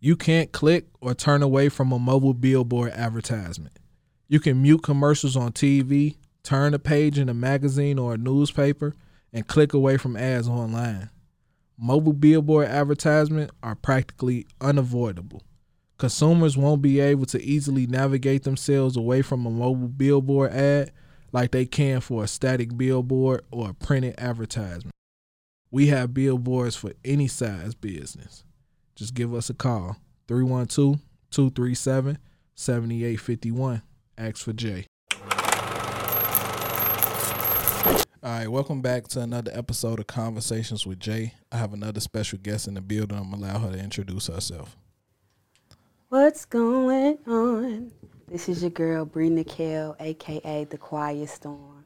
You can't click or turn away from a mobile billboard advertisement. You can mute commercials on TV, turn a page in a magazine or a newspaper, and click away from ads online. Mobile billboard advertisements are practically unavoidable. Consumers won't be able to easily navigate themselves away from a mobile billboard ad like they can for a static billboard or a printed advertisement. We have billboards for any size business. Just give us a call, 312-237-7851. Ask for Jay. All right, welcome back to another episode of Conversations with Jay. I have another special guest in the building. I'm going to allow her to introduce herself. What's going on? This is your girl, Bre Nickelle, a.k.a. The Quiet Storm.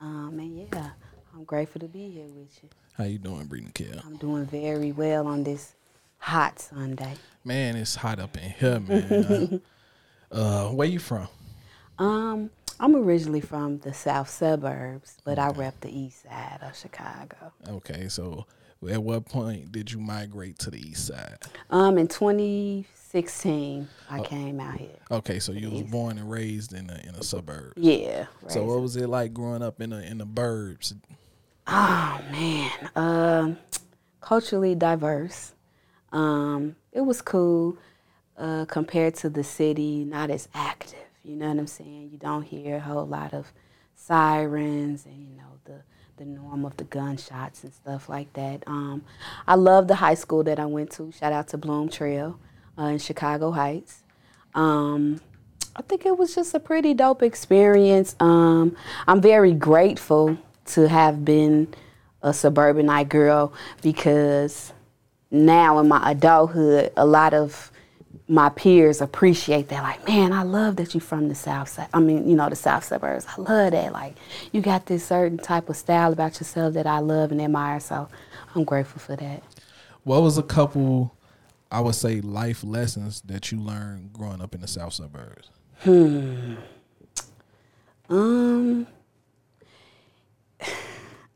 And yeah, I'm grateful to be here with you. How you doing, Bre Nickelle? I'm doing very well on this hot Sunday. Man, it's hot up in here, man. Where you from? I'm originally from the south suburbs, but okay. I rep the east side of Chicago. Okay, so at what point did you migrate to the east side? In 2016, I came out here. Okay, so you was born and raised in a suburb. Yeah. So what was it like growing up in the burbs? Oh man, culturally diverse. It was cool compared to the city, not as active, you know what I'm saying? You don't hear a whole lot of sirens and, you know, the norm of the gunshots and stuff like that. I love the high school that I went to. Shout out to Bloom Trail in Chicago Heights. I think it was just a pretty dope experience. I'm very grateful to have been a suburbanite girl because now in my adulthood, a lot of my peers appreciate that. Like, man, I love that you're from the south side. I mean, you know, the south suburbs. I love that. Like, you got this certain type of style about yourself that I love and admire. So I'm grateful for that. What was a couple, I would say, life lessons that you learned growing up in the south suburbs?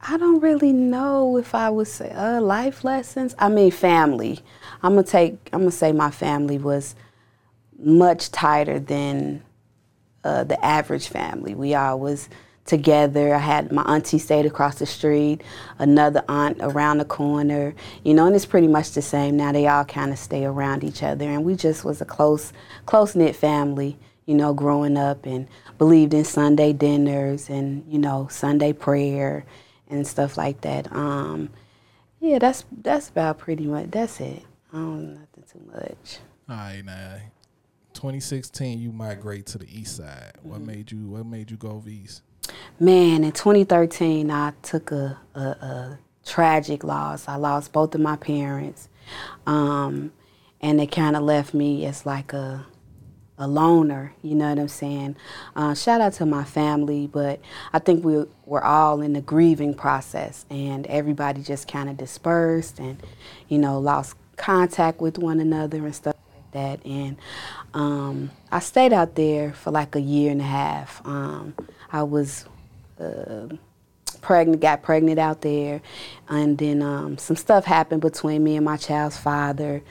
I don't really know if I would say life lessons. I mean, family. I'm gonna say my family was much tighter than the average family. We all was together. I had my auntie stayed across the street, another aunt around the corner. You know, and it's pretty much the same now. They all kind of stay around each other, and we just was a close knit family. You know, growing up and believed in Sunday dinners and you know Sunday prayer. And stuff like that. Yeah, that's about pretty much. That's it. I don't know nothing too much. All right, now, 2016, you migrate to the east side. Mm-hmm. What made you go over east? Man, in 2013, I took a tragic loss. I lost both of my parents, and it kind of left me as like a loner, you know what I'm saying? Shout out to my family, but I think we're all in the grieving process and everybody just kind of dispersed and, you know, lost contact with one another and stuff like that. And I stayed out there for like a year and a half. I was got pregnant out there, and then some stuff happened between me and my child's father.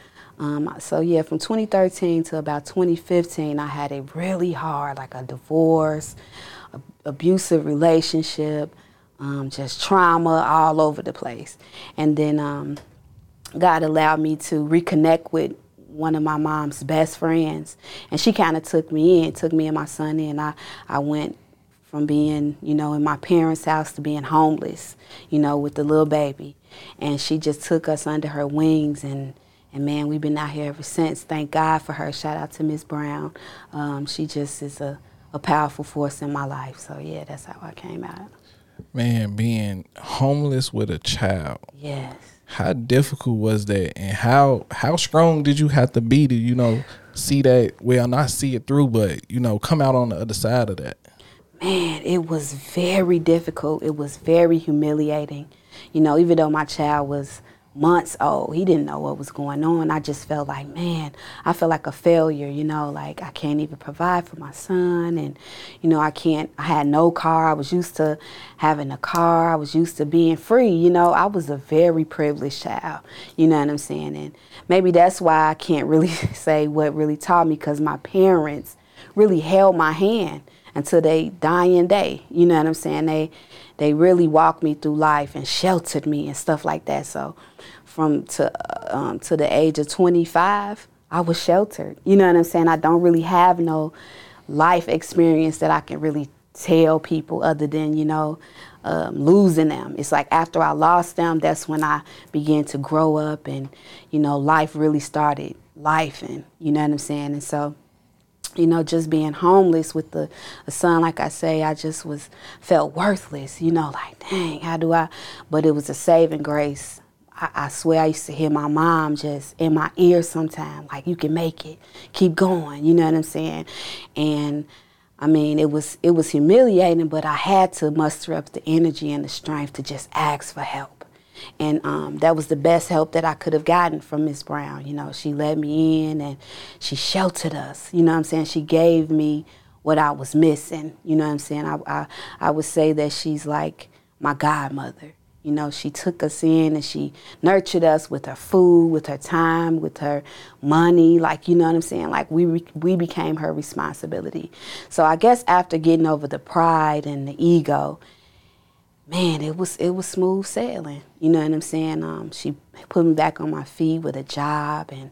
So yeah, from 2013 to about 2015, I had it really hard, like a divorce, abusive relationship, just trauma all over the place. And then God allowed me to reconnect with one of my mom's best friends, and she kind of took me and my son in. I went from being, you know, in my parents' house to being homeless, you know, with the little baby. And she just took us under her wings and man, we've been out here ever since. Thank God for her. Shout out to Miss Brown. She just is a powerful force in my life. So, yeah, that's how I came out. Man, being homeless with a child. Yes. How difficult was that? And how strong did you have to be to, you know, see that? Well, not see it through, but, you know, come out on the other side of that. Man, it was very difficult. It was very humiliating. You know, even though my child was months old. He didn't know what was going on. I just felt like, man, I feel like a failure, you know, like I can't even provide for my son. And, you know, I had no car. I was used to having a car. I was used to being free. You know, I was a very privileged child. You know what I'm saying? And maybe that's why I can't really say what really taught me, because my parents really held my hand until they dying day. You know what I'm saying? They really walked me through life and sheltered me and stuff like that. So from to the age of 25, I was sheltered. You know what I'm saying? I don't really have no life experience that I can really tell people other than, you know, losing them. It's like after I lost them, that's when I began to grow up and, you know, life really started lifing. You know what I'm saying? And so, you know, just being homeless with a son, like I say, I just felt worthless, you know, like, dang, how do I? But it was a saving grace. I swear, I used to hear my mom just in my ear sometimes, like, you can make it, keep going, you know what I'm saying? And I mean, it was humiliating, but I had to muster up the energy and the strength to just ask for help. And that was the best help that I could have gotten from Miss Brown. You know, she let me in and she sheltered us. You know what I'm saying? She gave me what I was missing. You know what I'm saying? I would say that she's like my godmother. You know, she took us in and she nurtured us with her food, with her time, with her money. Like, you know what I'm saying? Like, we became her responsibility. So I guess after getting over the pride and the ego, man, it was smooth sailing. You know what I'm saying? She put me back on my feet with a job and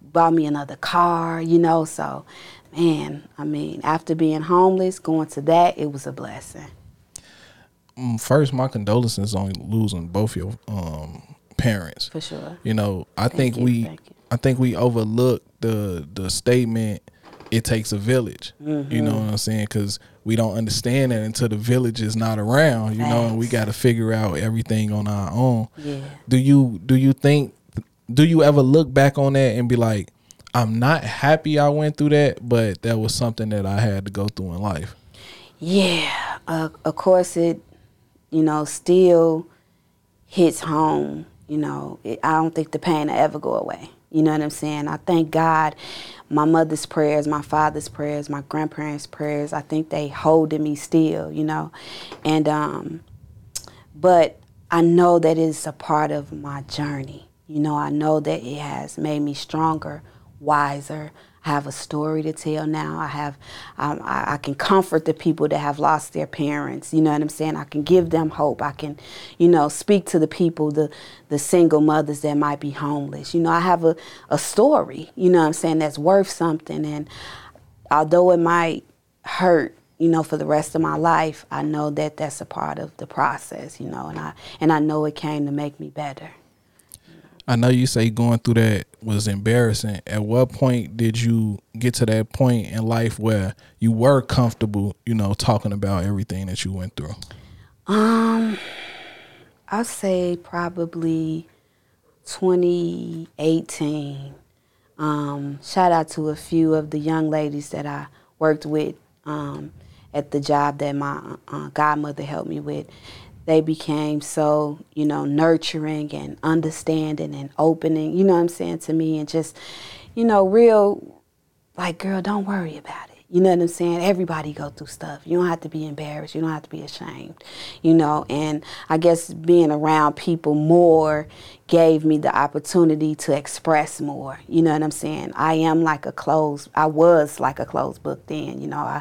bought me another car, you know. So, man, I mean, after being homeless, going to that, it was a blessing. First, my condolences on losing both your parents. For sure. You know, I think we overlook the statement, it takes a village. Mm-hmm. You know what I'm saying? Because we don't understand that until the village is not around, you Facts. Know, and we got to figure out everything on our own. Yeah. Do you ever look back on that and be like, I'm not happy I went through that, but that was something that I had to go through in life? Yeah. Of course, it, you know, still hits home. You know, I don't think the pain will ever go away. You know what I'm saying? I thank God, my mother's prayers, my father's prayers, my grandparents' prayers, I think they holding me still, you know. And but I know that it's a part of my journey. You know, I know that it has made me stronger, wiser. I have a story to tell now. I can comfort the people that have lost their parents. You know what I'm saying? I can give them hope. I can, you know, speak to the people, the single mothers that might be homeless. You know, I have a story, you know what I'm saying, that's worth something. And although it might hurt, you know, for the rest of my life, I know that that's a part of the process, you know, and I know it came to make me better. I know you say going through that was embarrassing. At what point did you get to that point in life where you were comfortable, you know, talking about everything that you went through? I'd say probably 2018. Shout out to a few of the young ladies that I worked with at the job that my godmother helped me with. They became so, you know, nurturing and understanding and opening, you know what I'm saying, to me, and just, you know, real, like, girl, don't worry about it. You know what I'm saying? Everybody go through stuff. You don't have to be embarrassed. You don't have to be ashamed, you know. And I guess being around people more gave me the opportunity to express more. You know what I'm saying? I was like a closed book then, you know.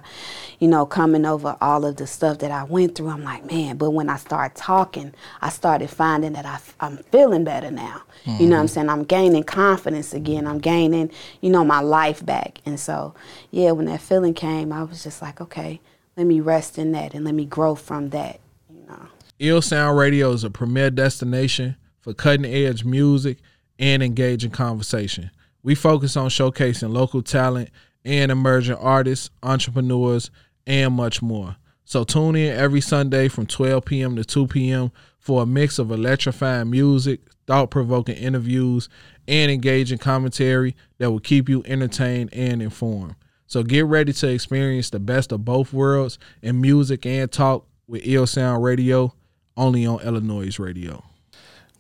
You know, coming over all of the stuff that I went through, I'm like, man, but when I start talking, I started finding that I'm feeling better now. Mm-hmm. You know what I'm saying? I'm gaining confidence again. I'm gaining, you know, my life back. And so, yeah, when that feeling came, I was just like, okay, let me rest in that and let me grow from that, you know. Ill Sound Radio is a premier destination for cutting-edge music and engaging conversation. We focus on showcasing local talent and emerging artists, entrepreneurs, and much more. So tune in every Sunday from 12 p.m. to 2 p.m. for a mix of electrifying music, thought-provoking interviews, and engaging commentary that will keep you entertained and informed. So get ready to experience the best of both worlds in music and talk with Ill Sound Radio, only on Illinois Radio.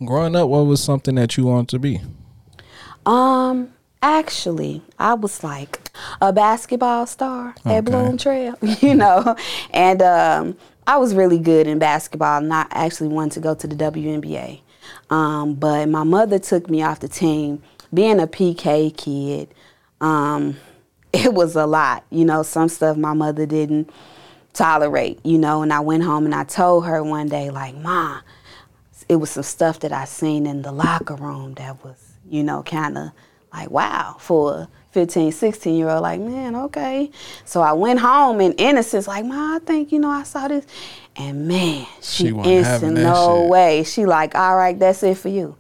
Growing up, what was something that you wanted to be? Actually, I was like a basketball star at Bloom Trail, you know, and I was really good in basketball, not actually wanting to go to the WNBA. But my mother took me off the team. Being a PK kid, it was a lot. You know, some stuff my mother didn't tolerate, you know, and I went home and I told her one day, like, Ma, it was some stuff that I seen in the locker room that was, you know, kind of like, wow, for a 15, 16-year-old, like, man, okay. So I went home in innocence, like, Ma, I think, you know, I saw this. And, man, she instant, no way. She like, all right, that's it for you.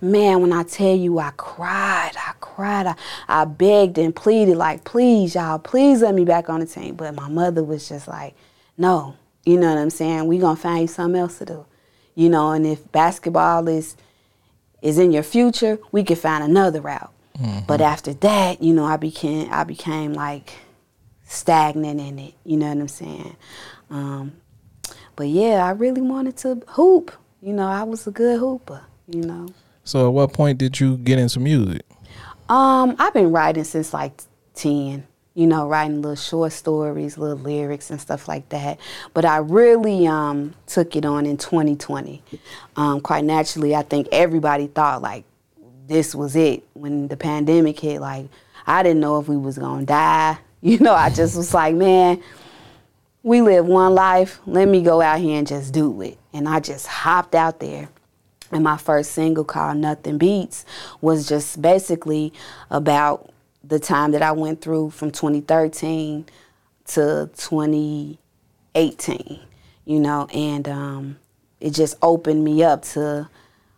Man, when I tell you I cried. I begged and pleaded, like, please, y'all, please let me back on the team. But my mother was just like, no, you know what I'm saying? We going to find you something else to do. You know, and if basketball is in your future, we can find another route. Mm-hmm. But after that, you know, I became like stagnant in it. You know what I'm saying? But yeah, I really wanted to hoop. You know, I was a good hooper, you know. So at what point did you get into music? I've been writing since like 10, you know, writing little short stories, little lyrics and stuff like that. But I really took it on in 2020. Quite naturally, I think everybody thought like this was it. When the pandemic hit, like I didn't know if we was gonna die. You know, I just was like, man, we live one life. Let me go out here and just do it. And I just hopped out there. And my first single called Nothing Beats was just basically about the time that I went through from 2013 to 2018, you know, and it just opened me up to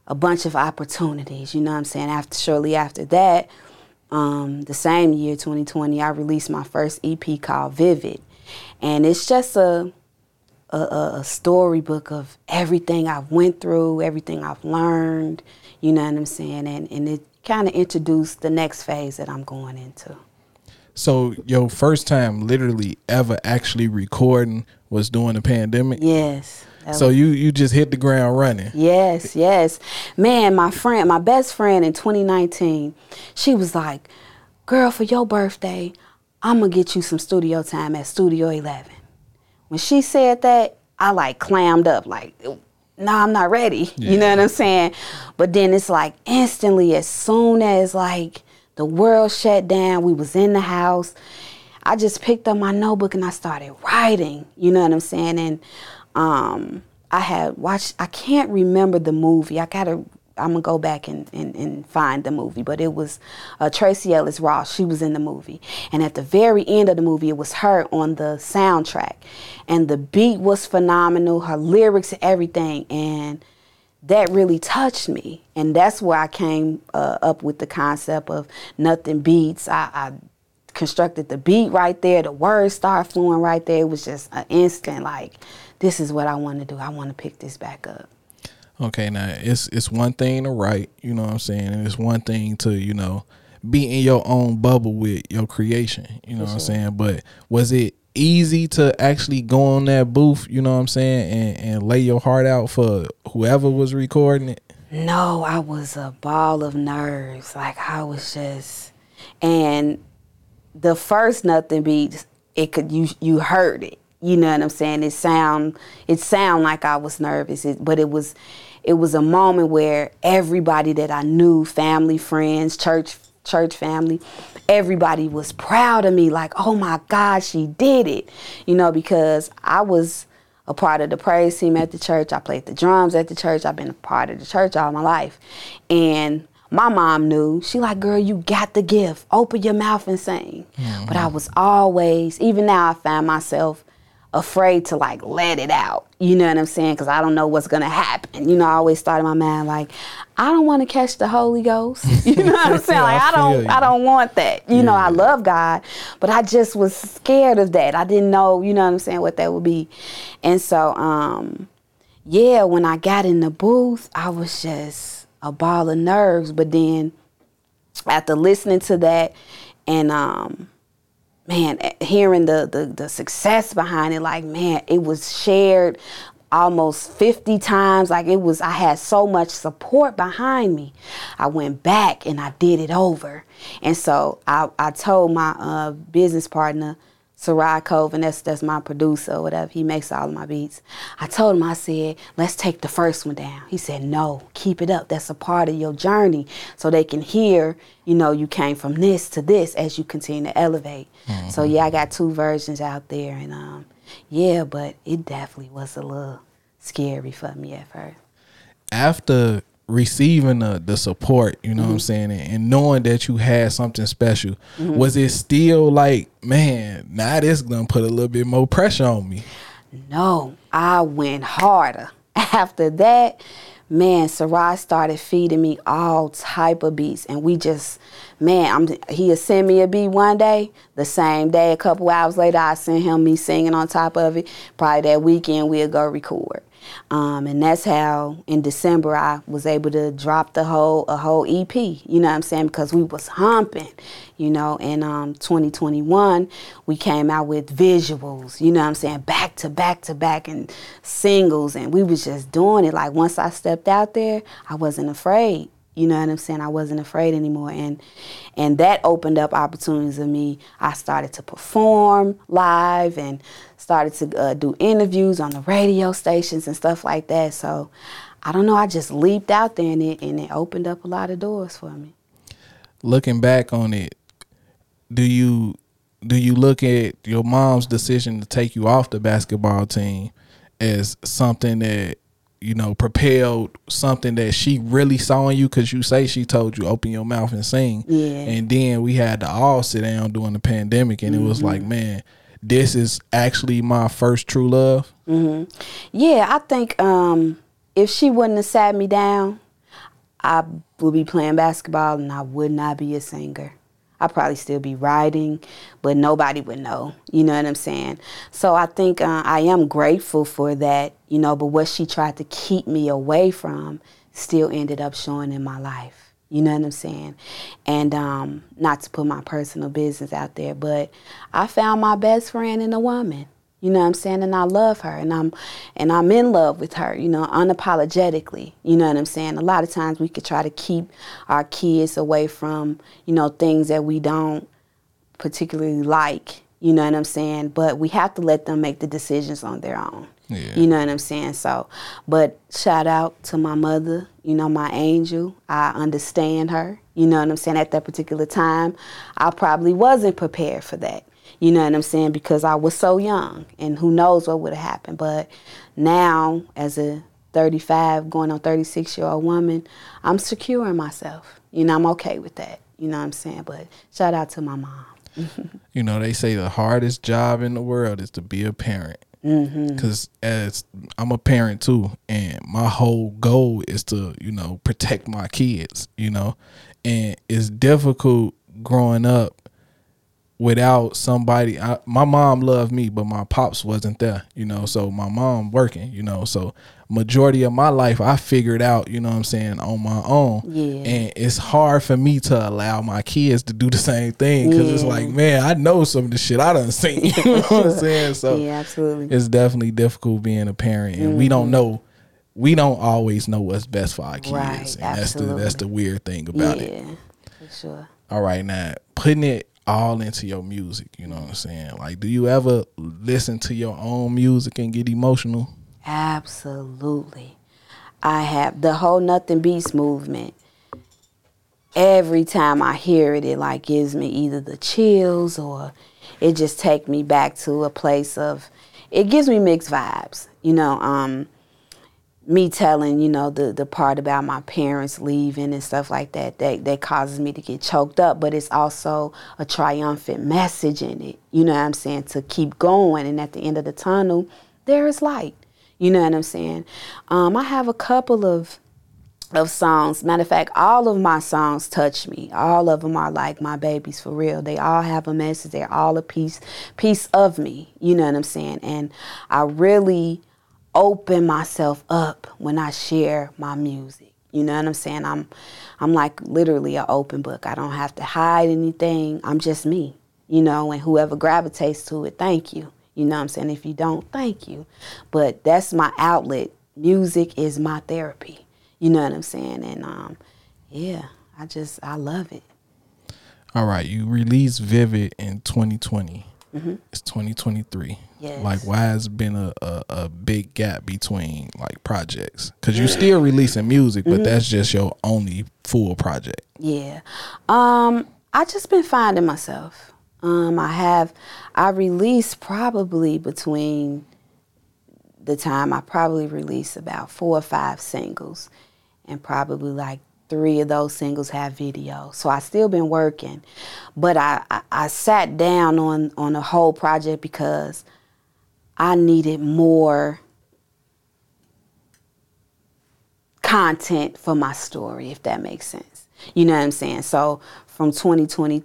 a bunch of opportunities, you know what I'm saying? Shortly after that, the same year, 2020, I released my first EP called Vivid. And it's just a storybook of everything I've went through, everything I've learned, you know what I'm saying? And it kind of introduced the next phase that I'm going into. So your first time literally ever actually recording was during the pandemic? Yes. So you just hit the ground running? Yes, yes. Man, my best friend in 2019, she was like, girl, for your birthday, I'm going to get you some studio time at Studio 11. When she said that, I like clammed up, like, no, I'm not ready. Yeah. You know what I'm saying? But then it's like instantly, as soon as like the world shut down, we was in the house, I just picked up my notebook and I started writing. You know what I'm saying? And I had watched, I can't remember the movie. I'm gonna go back and find the movie, but it was Tracy Ellis Ross. She was in the movie, and at the very end of the movie, it was her on the soundtrack, and the beat was phenomenal, her lyrics and everything, and that really touched me, and that's where I came up with the concept of Nothing Beats. I constructed the beat right there, the words started flowing right there. It was just an instant, like, this is what I want to do. I want to pick this back up. Okay, now it's one thing to write, you know what I'm saying, and it's one thing to, you know, be in your own bubble with your creation, you know what I'm saying, but was it easy to actually go on that booth, you know what I'm saying, and lay your heart out for whoever was recording it? No, I was a ball of nerves, like I was just, and the first Nothing Beats, it could, you heard it, you know what I'm saying, it sound like I was nervous, but it was a moment where everybody that I knew, family, friends, church family, everybody was proud of me, like, oh my God, she did it. You know, because I was a part of the praise team at the church. I played the drums at the church. I've been a part of the church all my life. And my mom knew. She like, girl, you got the gift. Open your mouth and sing. Mm-hmm. But I was always, even now I find myself afraid to like let it out, you know what I'm saying, because I don't know what's gonna happen. You know, I always thought in my mind like, I don't want to catch the Holy Ghost, you know what I'm saying, like I don't want that, you know. I love God, but I just was scared of that. I didn't know, you know what I'm saying, what that would be. And so yeah, when I got in the booth, I was just a ball of nerves. But then after listening to that and man, hearing the success behind it, like, man, it was shared almost 50 times. Like, it was, I had so much support behind me. I went back and I did it over. And so I told my business partner, Sarai Coven, that's my producer or whatever, he makes all of my beats. I told him, I said, let's take the first one down. He said, no, keep it up. That's a part of your journey. So they can hear, you know, you came from this to this as you continue to elevate. Mm-hmm. So yeah, I got two versions out there. And yeah, but it definitely was a little scary for me at first. After receiving the support, you know mm-hmm. what I'm saying, and knowing that you had something special, mm-hmm. was it still like, man, now this gonna put a little bit more pressure on me? No, I went harder. After that, man, Sarai started feeding me all type of beats, and we just, man, he'll send me a beat one day, the same day, a couple hours later, I send him me singing on top of it. Probably that weekend, we'll go record. And that's how, in December, I was able to drop a whole EP, you know what I'm saying, because we was humping, you know. In 2021, we came out with visuals, you know what I'm saying, back to back to back, and singles, and we was just doing it. Like, once I stepped out there, I wasn't afraid, you know what I'm saying, I wasn't afraid anymore, and that opened up opportunities for me. I started to perform live and started to do interviews on the radio stations and stuff like that. So, I don't know, I just leaped out there and it opened up a lot of doors for me. Looking back on it, do you look at your mom's decision to take you off the basketball team as something that, you know, propelled something that she really saw in you? Because you say she told you, open your mouth and sing. Yeah. And then we had to all sit down during the pandemic, and mm-hmm. it was like, man, this is actually my first true love. Mm-hmm. Yeah, I think if she wouldn't have sat me down, I would be playing basketball and I would not be a singer. I'd probably still be writing, but nobody would know, you know what I'm saying? So I think I am grateful for that, you know, but what she tried to keep me away from still ended up showing in my life, you know what I'm saying? And not to put my personal business out there, but I found my best friend in a woman, you know what I'm saying? And I love her, and I'm in love with her, you know, unapologetically, you know what I'm saying? A lot of times we could try to keep our kids away from, you know, things that we don't particularly like, you know what I'm saying? But we have to let them make the decisions on their own, yeah. You know what I'm saying? So, but shout out to my mother, you know, my angel. I understand her, you know what I'm saying? At that particular time, I probably wasn't prepared for that. You know what I'm saying? Because I was so young, and who knows what would have happened. But now, as a 35, going on 36-year-old woman, I'm securing myself. You know, I'm okay with that. You know what I'm saying? But shout out to my mom. You know, they say the hardest job in the world is to be a parent. Because mm-hmm. as I'm a parent too, and my whole goal is to, you know, protect my kids, you know. And it's difficult growing up without somebody. My mom loved me, but my pops wasn't there, you know, so my mom working, you know, so majority of my life I figured out, you know what I'm saying, on my own. Yeah. And it's hard for me to allow my kids to do the same thing, because yeah. it's like, man, I know some of the shit I done seen, you know what I'm saying? So yeah, absolutely. It's definitely difficult being a parent, and mm-hmm. we don't always know what's best for our kids. Right, and that's the weird thing about it. Yeah, for sure. All right, now, putting it all into your music, you know what I'm saying? Like, do you ever listen to your own music and get emotional? Absolutely. I have. The whole Nothing Beats movement, every time I hear it, it like gives me either the chills, or it just takes me back to a place of, it gives me mixed vibes, you know. Me telling, you know, the part about my parents leaving and stuff like that, that causes me to get choked up, but it's also a triumphant message in it, you know what I'm saying, to keep going, and at the end of the tunnel, there is light, you know what I'm saying. I have a couple of songs. Matter of fact, all of my songs touch me. All of them are like my babies, for real. They all have a message. They're all a piece of me, you know what I'm saying. And I really open myself up when I share my music. You know what I'm saying? I'm like literally an open book. I don't have to hide anything. I'm just me, you know, and whoever gravitates to it, thank you. You know what I'm saying? If you don't, thank you. But that's my outlet. Music is my therapy. You know what I'm saying? And yeah, I love it. All right, you released Vivid in 2020. Mm-hmm. It's 2023. Yes. Like, why has been a big gap between like projects? Because you're still releasing music, but that's just your only full project. Yeah, I just been finding myself. I released probably between the time I probably released about 4 or 5 singles, and probably like 3 of those singles have video. So I still been working, but I sat down on the whole project because I needed more content for my story, if that makes sense. You know what I'm saying? So from 2020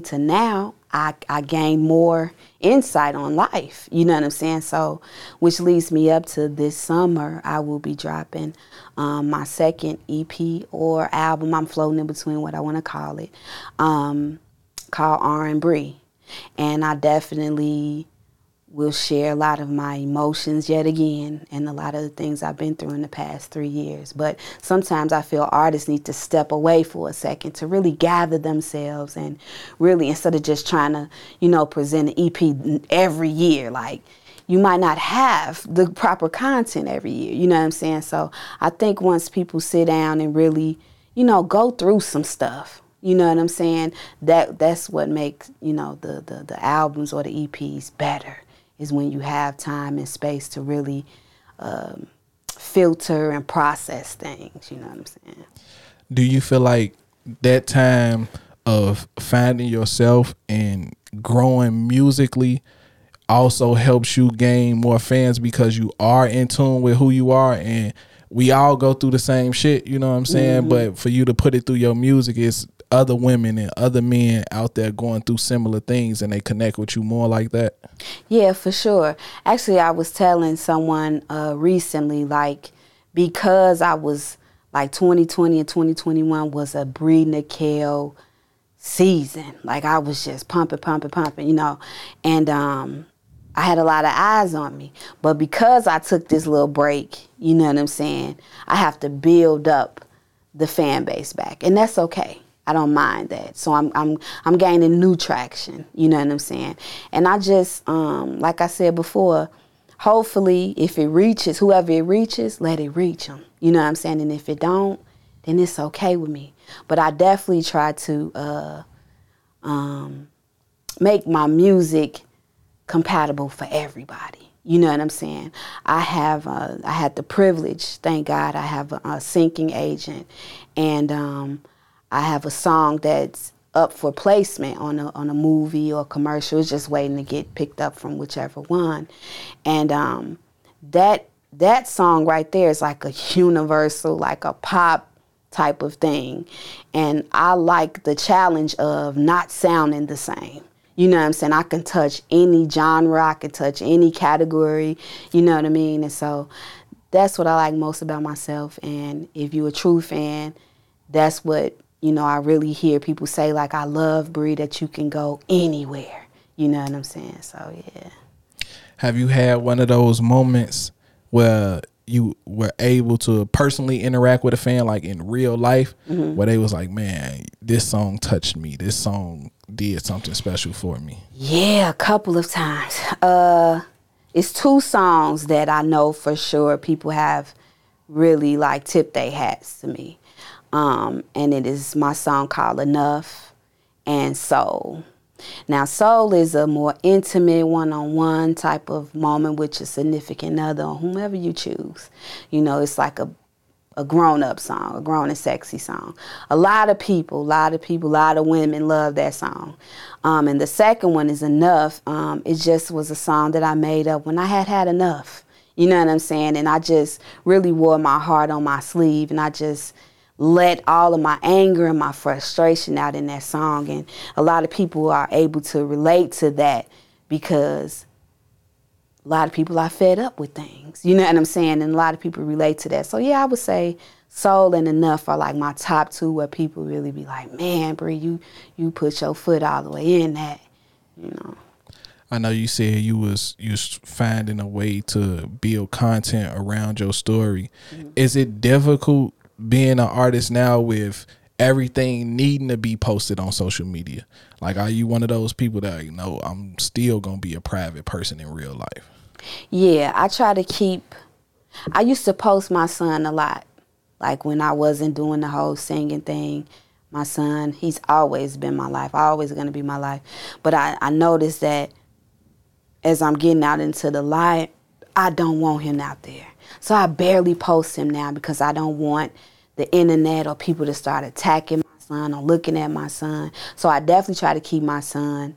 to now, I gained more insight on life. You know what I'm saying? So, which leads me up to this summer, I will be dropping my second EP or album. I'm floating in between what I want to call it, called R&B. And I definitely will share a lot of my emotions yet again and a lot of the things I've been through in the past 3 years. But sometimes I feel artists need to step away for a second to really gather themselves and really, instead of just trying to, you know, present an EP every year, like you might not have the proper content every year, you know what I'm saying? So I think once people sit down and really, you know, go through some stuff, you know what I'm saying? That's what makes, you know, the albums or the EPs better. Is when you have time and space to really filter and process things. You know what I'm saying? Do you feel like that time of finding yourself and growing musically also helps you gain more fans because you are in tune with who you are, and we all go through the same shit, you know what I'm saying? Mm-hmm. But for you to put it through your music, it's other women and other men out there going through similar things, and they connect with you more like that? Yeah, for sure. Actually, I was telling someone recently, like, because I was like 2020 and 2021 was a Bre Nickelle season. Like, I was just pumping, you know, and I had a lot of eyes on me. But because I took this little break, you know what I'm saying, I have to build up the fan base back, and that's okay. I don't mind that. So I'm gaining new traction, you know what I'm saying? And I just, like I said before, hopefully if it reaches, whoever it reaches, let it reach them. You know what I'm saying? And if it don't, then it's okay with me. But I definitely try to make my music compatible for everybody. You know what I'm saying? I had the privilege, thank God, I have a syncing agent, and I have a song that's up for placement on a movie or commercial. It's just waiting to get picked up from whichever one. And that song right there is like a universal, like a pop type of thing. And I like the challenge of not sounding the same. You know what I'm saying? I can touch any genre. I can touch any category. You know what I mean? And so that's what I like most about myself. And if you're a true fan, that's what, you know, I really hear people say, like, I love Bre, that you can go anywhere. You know what I'm saying? So, yeah. Have you had one of those moments where you were able to personally interact with a fan, like in real life, where they was like, man, this song touched me. This song did something special for me? Yeah, a couple of times. It's 2 songs that I know for sure people have really, like, tipped their hats to me. And it is my song called Enough and Soul. Now, Soul is a more intimate one-on-one type of moment with your significant other or whomever you choose. You know, it's like a grown-up song, a grown and sexy song. A lot of women love that song. And the second one is Enough. It just was a song that I made up when I had enough. You know what I'm saying? And I just really wore my heart on my sleeve, and I just let all of my anger and my frustration out in that song. And a lot of people are able to relate to that because a lot of people are fed up with things. You know what I'm saying? And a lot of people relate to that. So, yeah, I would say Soul and Enough are like my top 2 where people really be like, man, Bre, you put your foot all the way in that, you know. I know you said you was finding a way to build content around your story. Mm-hmm. Is it difficult being an artist now with everything needing to be posted on social media? Like, are you one of those people that, you know, I'm still going to be a private person in real life? Yeah, I try to keep, I used to post my son a lot. Like, when I wasn't doing the whole singing thing, my son, he's always been my life, always going to be my life. But I noticed that as I'm getting out into the light, I don't want him out there. So I barely post him now because I don't want the internet or people to start attacking my son or looking at my son. So I definitely try to keep my son,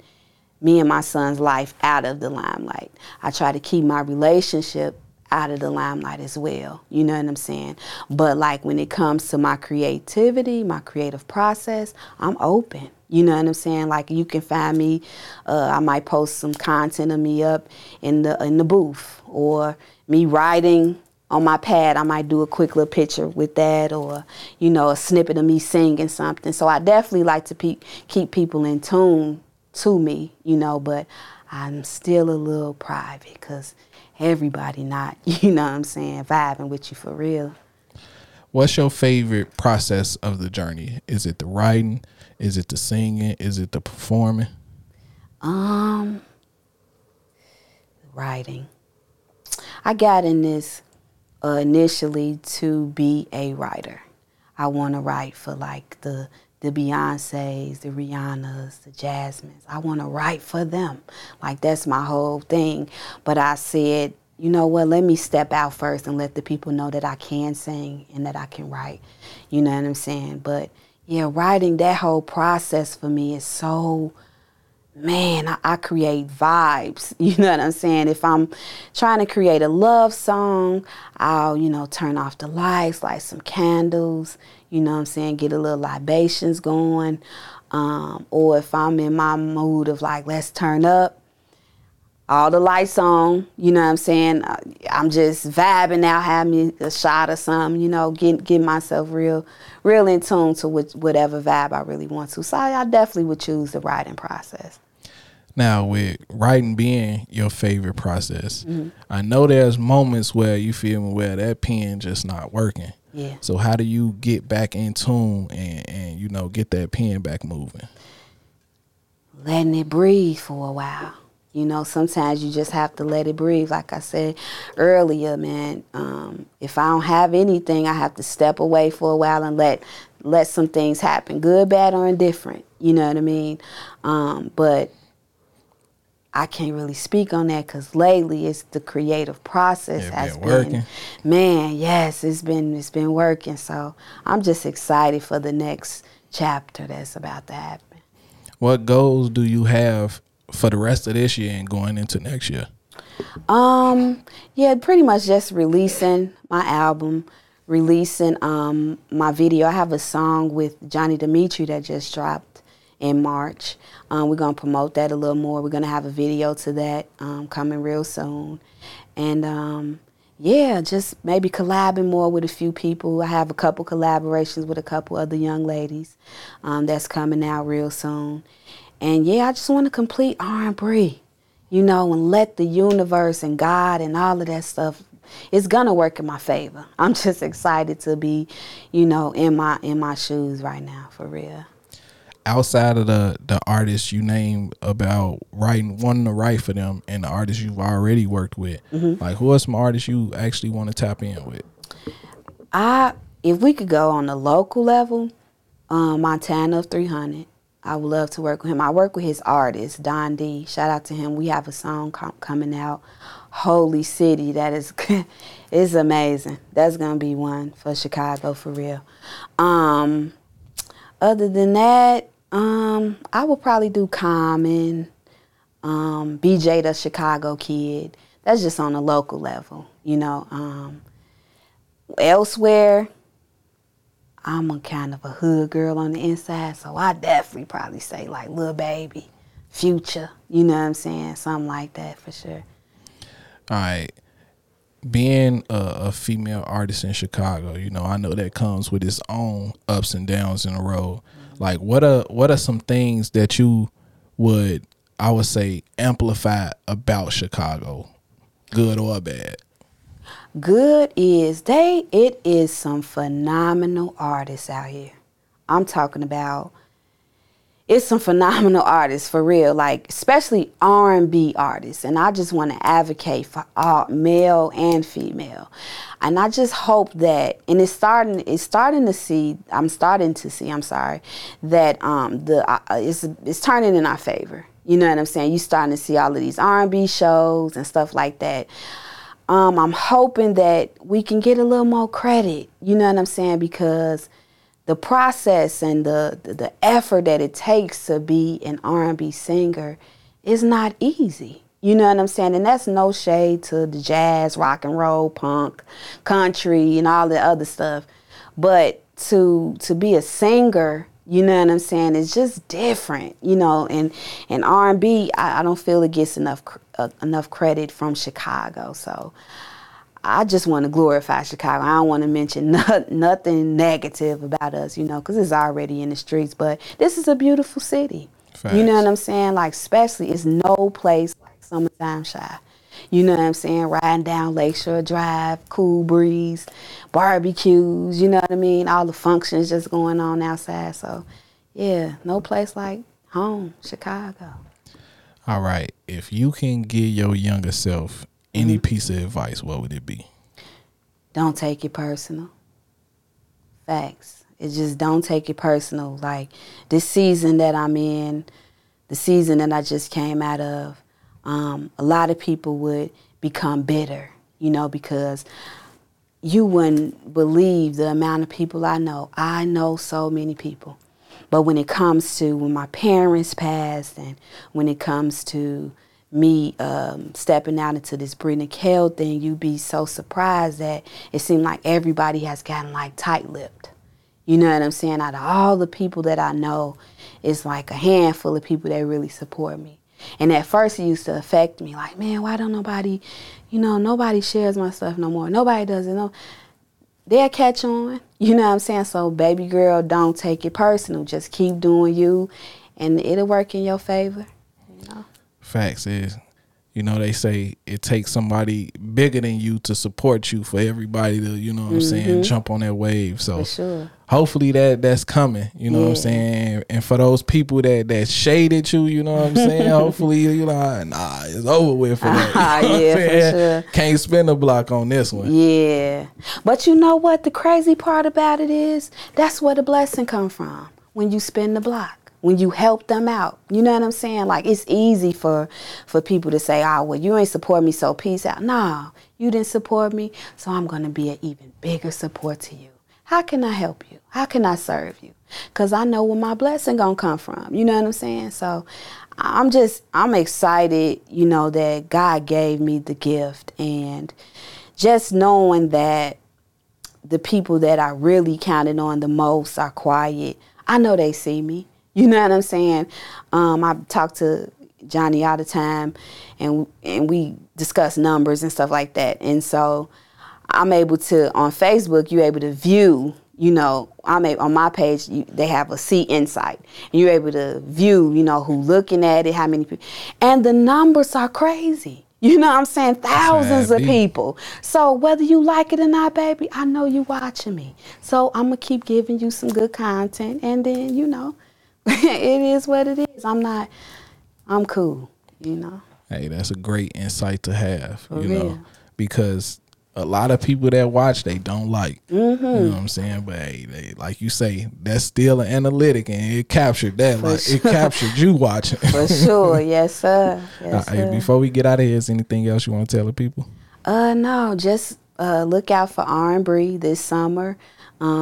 me and my son's life out of the limelight. I try to keep my relationship out of the limelight as well, you know what I'm saying? But like when it comes to my creativity, my creative process, I'm open, you know what I'm saying? Like you can find me, I might post some content of me up in the booth, or me writing on my pad, I might do a quick little picture with that, or, you know, a snippet of me singing something. So I definitely like to keep people in tune to me, you know, but I'm still a little private because everybody not, you know what I'm saying, vibing with you for real. What's your favorite process of the journey? Is it the writing? Is it the singing? Is it the performing? Writing. I got in this initially to be a writer. I want to write for like the Beyoncés, the Rihannas, the Jasmines. I want to write for them. Like that's my whole thing. But I said, you know what, let me step out first and let the people know that I can sing and that I can write. You know what I'm saying? But yeah, writing, that whole process for me is so, man, I create vibes, you know what I'm saying? If I'm trying to create a love song, I'll, you know, turn off the lights, light some candles, you know what I'm saying, get a little libations going. Or if I'm in my mood of like, let's turn up, all the lights on, you know what I'm saying? I'm just vibing out, having a shot or something, you know, getting myself real in tune to whatever vibe I really want to. So I definitely would choose the writing process. Now, with writing being your favorite process, mm-hmm. I know there's moments where you feel where that pen just not working. Yeah. So how do you get back in tune and you know, get that pen back moving? Letting it breathe for a while. You know, sometimes you just have to let it breathe. Like I said earlier, man, if I don't have anything, I have to step away for a while and let some things happen, good, bad, or indifferent. You know what I mean? But I can't really speak on that because lately it's the creative process has been working. Man, yes, it's been working. So I'm just excited for the next chapter that's about to happen. What goals do you have for the rest of this year and going into next year? Yeah, pretty much just releasing my album, releasing my video. I have a song with Johnny Dimitri that just dropped in March. We're going to promote that a little more. We're going to have a video to that coming real soon. And yeah, just maybe collabing more with a few people. I have a couple collaborations with a couple other young ladies that's coming out real soon. And yeah, I just want to complete R&B, you know, and let the universe and God and all of that stuff, it's gonna work in my favor. I'm just excited to be, you know, in my shoes right now, for real. Outside of the artists you named about writing, wanting to write for them, and the artists you've already worked with, mm-hmm. like who are some artists you actually want to tap in with? If we could go on the local level, Montana of 300. I would love to work with him. I work with his artist, Don D. Shout out to him. We have a song coming out, Holy City. That is it's amazing. That's going to be one for Chicago, for real. Other than that, I would probably do Common, BJ the Chicago Kid. That's just on a local level, you know. Elsewhere, I'm a kind of a hood girl on the inside, so I definitely probably say like Lil Baby, Future, you know what I'm saying? Something like that for sure. All right. Being a female artist in Chicago, you know, I know that comes with its own ups and downs in the road. Mm-hmm. Like what are some things that you would I would say, amplified about Chicago, good or bad? Good is it is some phenomenal artists out here. I'm talking about it's some phenomenal artists for real, like especially R&B artists. And I just want to advocate for all male and female. And I just hope that, and I'm starting to see that it's turning in our favor. You know what I'm saying? You're starting to see all of these R&B shows and stuff like that. I'm hoping that we can get a little more credit, you know what I'm saying? Because the process and the effort that it takes to be an R&B singer is not easy, you know what I'm saying? And that's no shade to the jazz, rock and roll, punk, country, and all the other stuff. But to be a singer, you know what I'm saying, it's just different, you know. And R&B, I don't feel it gets enough credit from Chicago. So I just want to glorify Chicago. I don't want to mention nothing negative about us, you know, because it's already in the streets. But this is a beautiful city. Facts. You know what I'm saying? Like, especially, it's no place like summertime shy. You know what I'm saying? Riding down Lakeshore Drive, cool breeze, barbecues, you know what I mean? All the functions just going on outside. So, yeah, no place like home, Chicago. All right. If you can give your younger self any piece of advice, what would it be? Don't take it personal. Facts. It's just don't take it personal. Like, this season that I'm in, the season that I just came out of, a lot of people would become bitter, you know, because you wouldn't believe the amount of people I know. I know so many people. But when it comes to when my parents passed and when it comes to me stepping out into this Bre Nickelle thing, you'd be so surprised that it seemed like everybody has gotten, like, tight-lipped. You know what I'm saying? Out of all the people that I know, it's like a handful of people that really support me. And at first it used to affect me, like, man, why don't nobody, you know, nobody shares my stuff no more. Nobody does it. No. They'll catch on, you know what I'm saying? So, baby girl, don't take it personal. Just keep doing you, and it'll work in your favor, you know? Facts is, you know, they say it takes somebody bigger than you to support you for everybody to, you know what I'm saying, jump on that wave. So, for sure. Hopefully that's coming, you know what I'm saying? And for those people that shaded you, you know what I'm saying? Hopefully you're like, nah, it's over with for that. You know for sure. Can't spin the block on this one. Yeah. But you know what the crazy part about it is? That's where the blessing come from, when you spin the block, when you help them out. You know what I'm saying? Like, it's easy for people to say, oh, well, you ain't support me, so peace out. No, you didn't support me, so I'm going to be an even bigger support to you. How can I help you? How can I serve you? Because I know where my blessing going to come from. You know what I'm saying? So I'm excited, you know, that God gave me the gift. And just knowing that the people that I really counted on the most are quiet, I know they see me. You know what I'm saying? I talk to Johnny all the time, and we discuss numbers and stuff like that. And so I'm able to, on Facebook, you're able to view, you know, on my page, they have a see insight. And you're able to view, you know, who looking at it, how many people. And the numbers are crazy. You know what I'm saying? Thousands of people. So whether you like it or not, baby, I know you watching me. So I'm going to keep giving you some good content. And then, you know, it is what it is. I'm cool, you know. Hey, that's a great insight to have, you know, because a lot of people that watch, they don't like. You know what I'm saying? But hey, they, like you say, that's still an analytic, and it captured that. For sure. It captured you watching. For sure. Yes, sir. Yes, sir. Hey, before we get out of here, is anything else you want to tell the people? No, just look out for R&B this summer.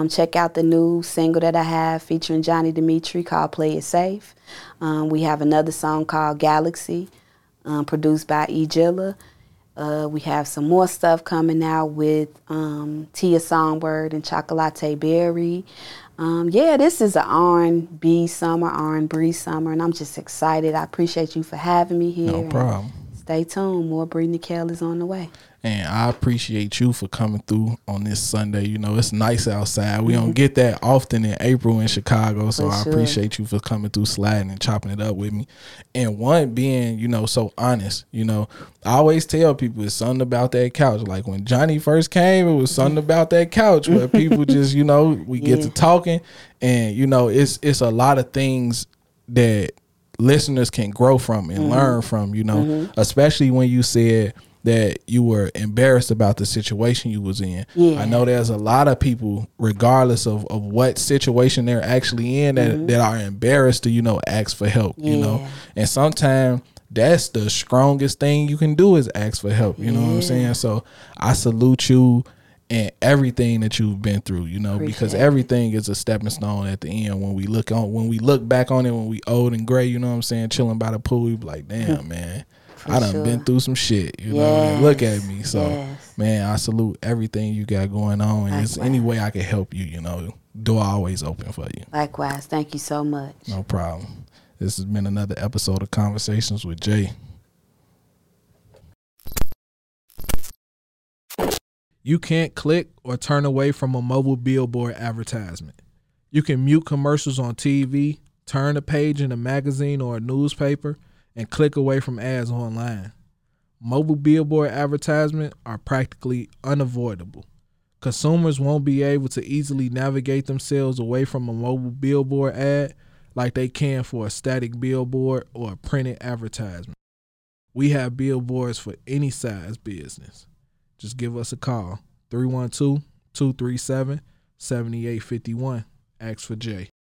Check out the new single that I have featuring Johnny Dimitri called Play It Safe. We have another song called Galaxy, produced by E. Gilla. We have some more stuff coming out with Tia Songbird and Chocolaté Berry. This is an R&B summer, R&B summer, and I'm just excited. I appreciate you for having me here. No problem. Stay tuned. More Bre Nickelle is on the way. And I appreciate you for coming through on this Sunday. You know, it's nice outside. We don't get that often in April in Chicago. So I appreciate you for coming through, sliding and chopping it up with me. And one, being, you know, so honest. You know, I always tell people it's something about that couch. Like when Johnny first came, it was something about that couch where people just, you know, we get to talking. And, you know, it's a lot of things that listeners can grow from and learn from, you know, especially when you said that you were embarrassed about the situation you was in. I know there's a lot of people, regardless of what situation they're actually in, that, that are embarrassed to, you know, ask for help, you know. And sometimes that's the strongest thing you can do is ask for help, you know what I'm saying? So I salute you and everything that you've been through, you know, because everything is a stepping stone at the end. When we look on, when we look back on it, when we old and gray, you know what I'm saying, chilling by the pool, we be like, damn, man, I done been through some shit, you know, and look at me. So, man, I salute everything you got going on. And it's any way I can help you, you know, door always open for you. Likewise. Thank you so much. No problem. This has been another episode of Conversations with Jay. You can't click or turn away from a mobile billboard advertisement. You can mute commercials on TV, turn a page in a magazine or a newspaper, and click away from ads online. Mobile billboard advertisements are practically unavoidable. Consumers won't be able to easily navigate themselves away from a mobile billboard ad like they can for a static billboard or a printed advertisement. We have billboards for any size business. Just give us a call, 312-237-7851. Ask for Jay.